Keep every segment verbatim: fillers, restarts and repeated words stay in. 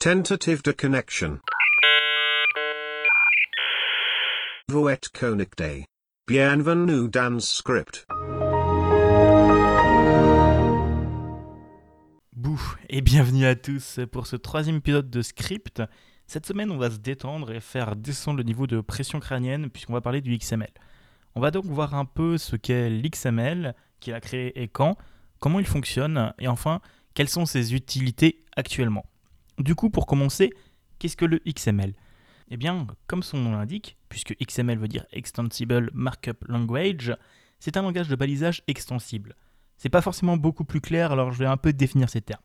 Tentative de connexion. Vous connectez. Bienvenue dans Script Bouf et bienvenue à tous pour ce troisième épisode de Script. Cette semaine, on va se détendre et faire descendre le niveau de pression crânienne puisqu'on va parler du X M L. On va donc voir un peu ce qu'est l'X M L, qui l'a créé et quand, comment il fonctionne et enfin, quelles sont ses utilités actuellement. Du coup, pour commencer, qu'est-ce que le X M L ? Eh bien, comme son nom l'indique, puisque X M L veut dire Extensible Markup Language, c'est un langage de balisage extensible. C'est pas forcément beaucoup plus clair, alors je vais un peu définir ces termes.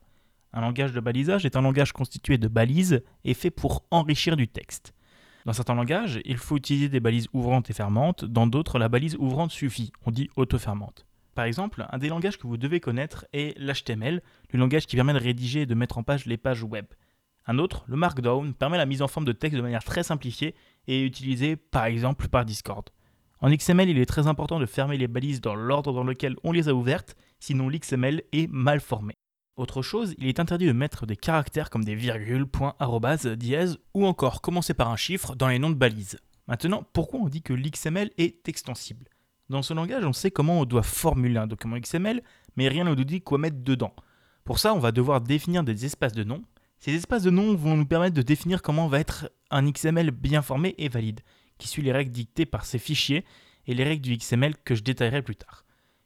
Un langage de balisage est un langage constitué de balises et fait pour enrichir du texte. Dans certains langages, il faut utiliser des balises ouvrantes et fermantes, dans d'autres, la balise ouvrante suffit, on dit auto-fermante. Par exemple, un des langages que vous devez connaître est l'H T M L, le langage qui permet de rédiger et de mettre en page les pages web. Un autre, le markdown, permet la mise en forme de texte de manière très simplifiée et est utilisé par exemple par Discord. En X M L, il est très important de fermer les balises dans l'ordre dans lequel on les a ouvertes, sinon l'X M L est mal formé. Autre chose, il est interdit de mettre des caractères comme des virgules, points, arrobas, dièses ou encore commencer par un chiffre dans les noms de balises. Maintenant, pourquoi on dit que l'X M L est extensible ? Dans ce langage, on sait comment on doit formuler un document X M L, mais rien ne nous dit quoi mettre dedans. Pour ça, on va devoir définir des espaces de noms. Ces espaces de noms vont nous permettre de définir comment va être un X M L bien formé et valide, qui suit les règles dictées par ces fichiers et les règles du X M L que je détaillerai plus tard.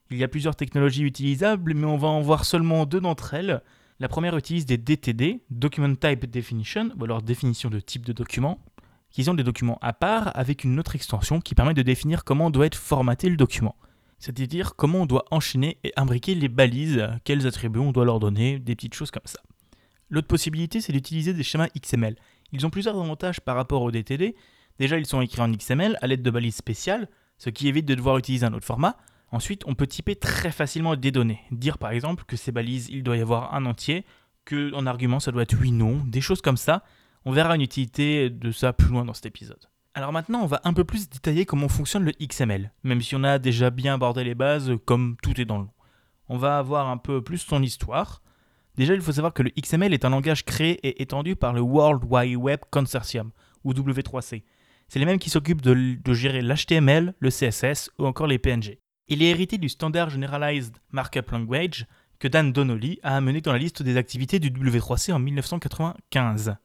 Il y a plusieurs technologies utilisables, mais on va en voir seulement deux d'entre elles. La première utilise des D T D, Document Type Definition, ou alors définition de type de document, qui sont des documents à part avec une autre extension qui permet de définir comment doit être formaté le document. C'est-à-dire comment on doit enchaîner et imbriquer les balises, quels attributs on doit leur donner, des petites choses comme ça. L'autre possibilité, c'est d'utiliser des schémas X M L. Ils ont plusieurs avantages par rapport au D T D. Déjà, ils sont écrits en X M L à l'aide de balises spéciales, ce qui évite de devoir utiliser un autre format. Ensuite, on peut typer très facilement des données. Dire par exemple que ces balises, il doit y avoir un entier, qu'en argument, ça doit être oui, non, des choses comme ça. On verra une utilité de ça plus loin dans cet épisode. Alors maintenant, on va un peu plus détailler comment fonctionne le X M L, même si on a déjà bien abordé les bases, comme tout est dans le long. On va avoir un peu plus son histoire. Déjà, il faut savoir que le X M L est un langage créé et étendu par le World Wide Web Consortium, ou W trois C. C'est les mêmes qui s'occupent de, de gérer l'H T M L, le C S S ou encore les P N G. Il est hérité du Standard Generalized Markup Language que Dan Donolli a amené dans la liste des activités du W trois C en dix-neuf cent quatre-vingt-quinze.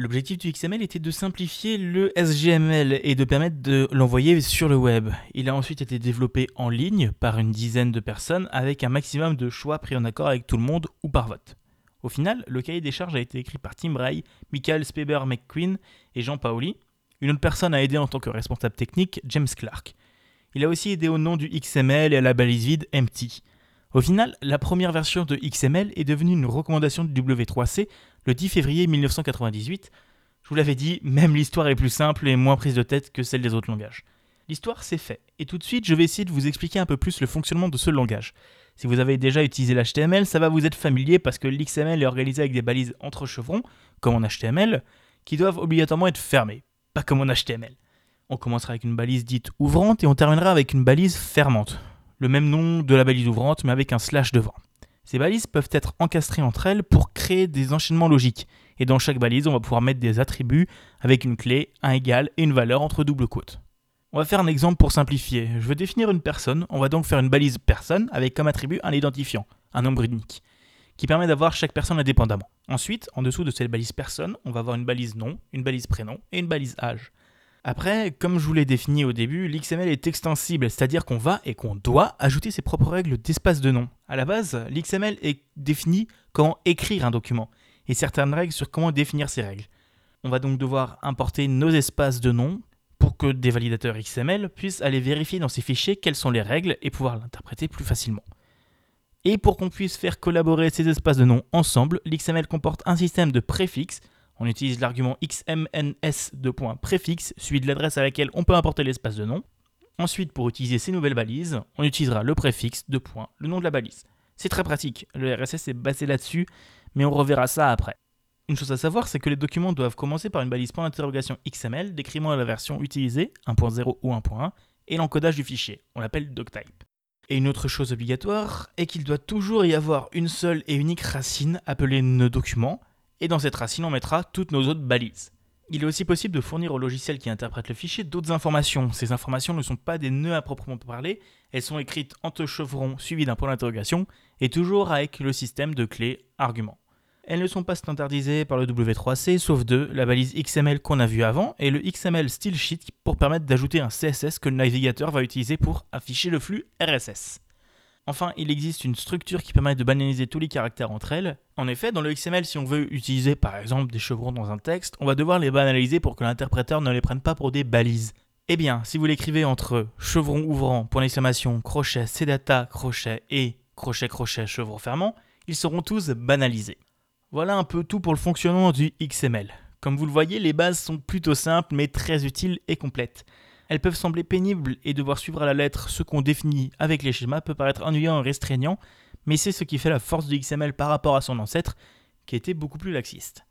L'objectif du X M L était de simplifier le S G M L et de permettre de l'envoyer sur le web. Il a ensuite été développé en ligne par une dizaine de personnes avec un maximum de choix pris en accord avec tout le monde ou par vote. Au final, le cahier des charges a été écrit par Tim Bray, Michael Sperberg-McQueen et Jean Paoli. Une autre personne a aidé en tant que responsable technique, James Clark. Il a aussi aidé au nom du X M L et à la balise vide empty. Au final, la première version de X M L est devenue une recommandation du W trois C le dix février dix-neuf cent quatre-vingt-dix-huit. Je vous l'avais dit, même l'histoire est plus simple et moins prise de tête que celle des autres langages. L'histoire, c'est fait. Et tout de suite, je vais essayer de vous expliquer un peu plus le fonctionnement de ce langage. Si vous avez déjà utilisé l'H T M L, ça va vous être familier parce que l'X M L est organisé avec des balises entre chevrons, comme en H T M L, qui doivent obligatoirement être fermées, pas comme en H T M L. On commencera avec une balise dite ouvrante et on terminera avec une balise fermante. Le même nom de la balise ouvrante, mais avec un slash devant. Ces balises peuvent être encastrées entre elles pour créer des enchaînements logiques. Et dans chaque balise, on va pouvoir mettre des attributs avec une clé, un égal et une valeur entre double quotes. On va faire un exemple pour simplifier. Je veux définir une personne, on va donc faire une balise personne avec comme attribut un identifiant, un nombre unique, qui permet d'avoir chaque personne indépendamment. Ensuite, en dessous de cette balise personne, on va avoir une balise nom, une balise prénom et une balise âge. Après, comme je vous l'ai défini au début, l'X M L est extensible, c'est-à-dire qu'on va et qu'on doit ajouter ses propres règles d'espace de nom. À la base, l'X M L est défini comment écrire un document et certaines règles sur comment définir ces règles. On va donc devoir importer nos espaces de nom pour que des validateurs X M L puissent aller vérifier dans ces fichiers quelles sont les règles et pouvoir l'interpréter plus facilement. Et pour qu'on puisse faire collaborer ces espaces de nom ensemble, l'X M L comporte un système de préfixes. On utilise l'argument X M N S de point préfixe, suivi de l'adresse à laquelle on peut importer l'espace de nom. Ensuite, pour utiliser ces nouvelles balises, on utilisera le préfixe de point, le nom de la balise. C'est très pratique, le R S S est basé là-dessus, mais on reverra ça après. Une chose à savoir, c'est que les documents doivent commencer par une balise point d'interrogation X M L, décrivant la version utilisée, un point zéro ou un point un, et l'encodage du fichier, on l'appelle doctype. Et une autre chose obligatoire est qu'il doit toujours y avoir une seule et unique racine appelée neDocument, et dans cette racine on mettra toutes nos autres balises. Il est aussi possible de fournir au logiciel qui interprète le fichier d'autres informations. Ces informations ne sont pas des nœuds à proprement parler, elles sont écrites en deux chevrons suivis d'un point d'interrogation et toujours avec le système de clés arguments. Elles ne sont pas standardisées par le W trois C sauf de la balise X M L qu'on a vue avant et le X M L Style Sheet pour permettre d'ajouter un C S S que le navigateur va utiliser pour afficher le flux R S S. Enfin, il existe une structure qui permet de banaliser tous les caractères entre elles. En effet, dans le X M L, si on veut utiliser par exemple des chevrons dans un texte, on va devoir les banaliser pour que l'interpréteur ne les prenne pas pour des balises. Eh bien, si vous l'écrivez entre chevron ouvrant, point d'exclamation, crochet, cdata, crochet et crochet, crochet, chevron fermant, ils seront tous banalisés. Voilà un peu tout pour le fonctionnement du X M L. Comme vous le voyez, les bases sont plutôt simples mais très utiles et complètes. Elles peuvent sembler pénibles et devoir suivre à la lettre ce qu'on définit avec les schémas peut paraître ennuyant et restreignant, mais c'est ce qui fait la force du X M L par rapport à son ancêtre, qui était beaucoup plus laxiste.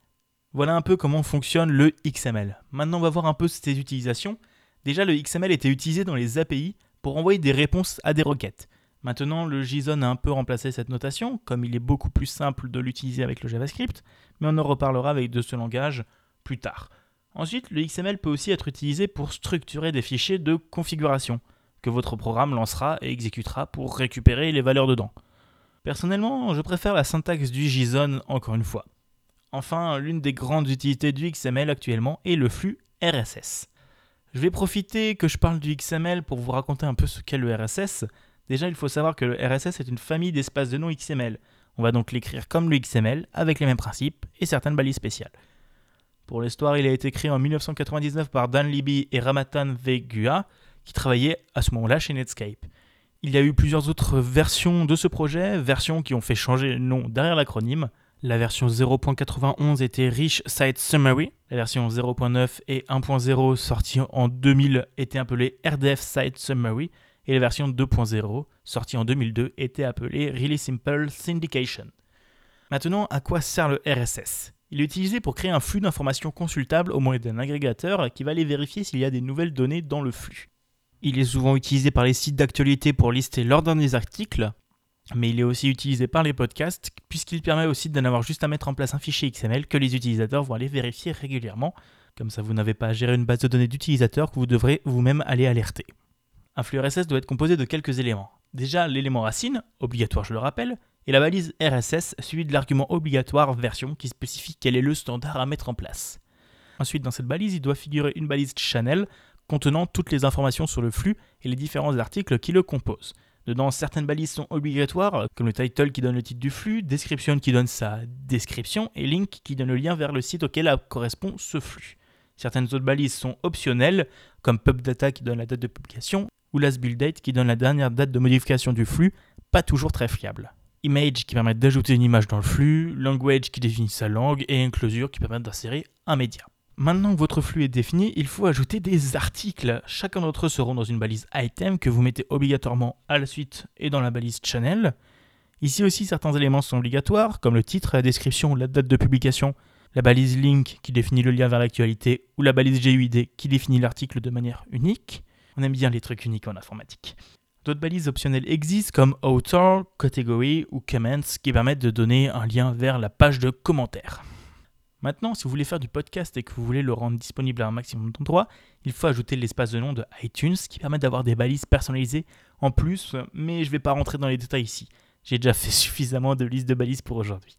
Voilà un peu comment fonctionne le X M L. Maintenant on va voir un peu ses utilisations. Déjà le X M L était utilisé dans les A P I pour envoyer des réponses à des requêtes. Maintenant, le JSON a un peu remplacé cette notation, comme il est beaucoup plus simple de l'utiliser avec le JavaScript, mais on en reparlera avec de ce langage plus tard. Ensuite, le X M L peut aussi être utilisé pour structurer des fichiers de configuration, que votre programme lancera et exécutera pour récupérer les valeurs dedans. Personnellement, je préfère la syntaxe du JSON encore une fois. Enfin, l'une des grandes utilités du X M L actuellement est le flux R S S. Je vais profiter que je parle du X M L pour vous raconter un peu ce qu'est le R S S. Déjà, il faut savoir que le R S S est une famille d'espaces de noms X M L. On va donc l'écrire comme le X M L, avec les mêmes principes et certaines balises spéciales. Pour l'histoire, il a été créé en mille neuf cent quatre-vingt-dix-neuf par Dan Libby et Ramatan Vegua, qui travaillaient à ce moment-là chez Netscape. Il y a eu plusieurs autres versions de ce projet, versions qui ont fait changer le nom derrière l'acronyme. La version zéro point quatre-vingt-onze était Rich Site Summary. La version zéro point neuf et un point zéro sortie en deux mille était appelée R D F Site Summary. Et la version deux point zéro, sortie en deux mille deux, était appelée Really Simple Syndication. Maintenant, à quoi sert le R S S? Il est utilisé pour créer un flux d'informations consultable au moyen d'un agrégateur qui va aller vérifier s'il y a des nouvelles données dans le flux. Il est souvent utilisé par les sites d'actualité pour lister l'ordre des articles, mais il est aussi utilisé par les podcasts puisqu'il permet au site d'en avoir juste à mettre en place un fichier X M L que les utilisateurs vont aller vérifier régulièrement. Comme ça, vous n'avez pas à gérer une base de données d'utilisateurs que vous devrez vous-même aller alerter. Un flux R S S doit être composé de quelques éléments. Déjà, l'élément racine, obligatoire je le rappelle, et la balise R S S suivie de l'argument obligatoire version qui spécifie quel est le standard à mettre en place. Ensuite, dans cette balise, il doit figurer une balise channel contenant toutes les informations sur le flux et les différents articles qui le composent. Dedans, certaines balises sont obligatoires, comme le title qui donne le titre du flux, description qui donne sa description et link qui donne le lien vers le site auquel correspond ce flux. Certaines autres balises sont optionnelles, comme pubdata qui donne la date de publication, ou last build date qui donne la dernière date de modification du flux, pas toujours très fiable. Image qui permet d'ajouter une image dans le flux, language qui définit sa langue et enclosure qui permet d'insérer un média. Maintenant que votre flux est défini, il faut ajouter des articles. Chacun d'entre eux seront dans une balise item que vous mettez obligatoirement à la suite et dans la balise channel. Ici aussi certains éléments sont obligatoires, comme le titre, la description, la date de publication, la balise link qui définit le lien vers l'actualité ou la balise G U I D qui définit l'article de manière unique. On aime bien les trucs uniques en informatique. D'autres balises optionnelles existent comme Author, Category ou Comments qui permettent de donner un lien vers la page de commentaires. Maintenant, si vous voulez faire du podcast et que vous voulez le rendre disponible à un maximum d'endroits, il faut ajouter l'espace de nom de iTunes qui permet d'avoir des balises personnalisées en plus, mais je ne vais pas rentrer dans les détails ici. J'ai déjà fait suffisamment de listes de balises pour aujourd'hui.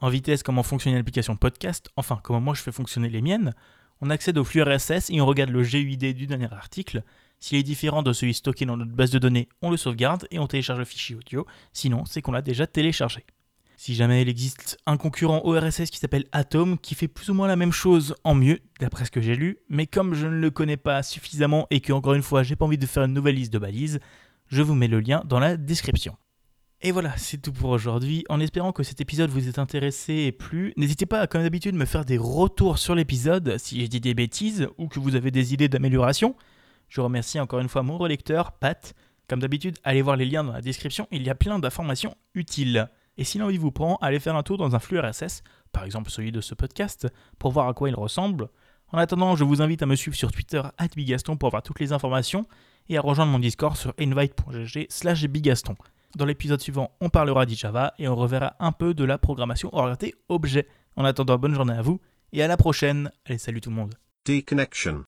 En vitesse, comment fonctionne l'application podcast, enfin comment moi je fais fonctionner les miennes. On accède au flux R S S et on regarde le G U I D du dernier article. S'il est différent de celui stocké dans notre base de données, on le sauvegarde et on télécharge le fichier audio, sinon c'est qu'on l'a déjà téléchargé. Si jamais il existe un concurrent au R S S qui s'appelle Atom, qui fait plus ou moins la même chose en mieux, d'après ce que j'ai lu, mais comme je ne le connais pas suffisamment et que, encore une fois, j'ai pas envie de faire une nouvelle liste de balises, je vous mets le lien dans la description. Et voilà, c'est tout pour aujourd'hui. En espérant que cet épisode vous ait intéressé et plu, n'hésitez pas, comme d'habitude, à me faire des retours sur l'épisode si j'ai dit des bêtises ou que vous avez des idées d'amélioration. Je remercie encore une fois mon relecteur, Pat. Comme d'habitude, allez voir les liens dans la description, il y a plein d'informations utiles. Et si l'envie vous prend, allez faire un tour dans un flux R S S, par exemple celui de ce podcast, pour voir à quoi il ressemble. En attendant, je vous invite à me suivre sur Twitter, arobase bigaston, pour voir toutes les informations, et à rejoindre mon Discord sur invite point g g slash bigaston. Dans l'épisode suivant, on parlera d'Java et on reverra un peu de la programmation orientée objet. En attendant, bonne journée à vous et à la prochaine. Allez, salut tout le monde. Deconnexion.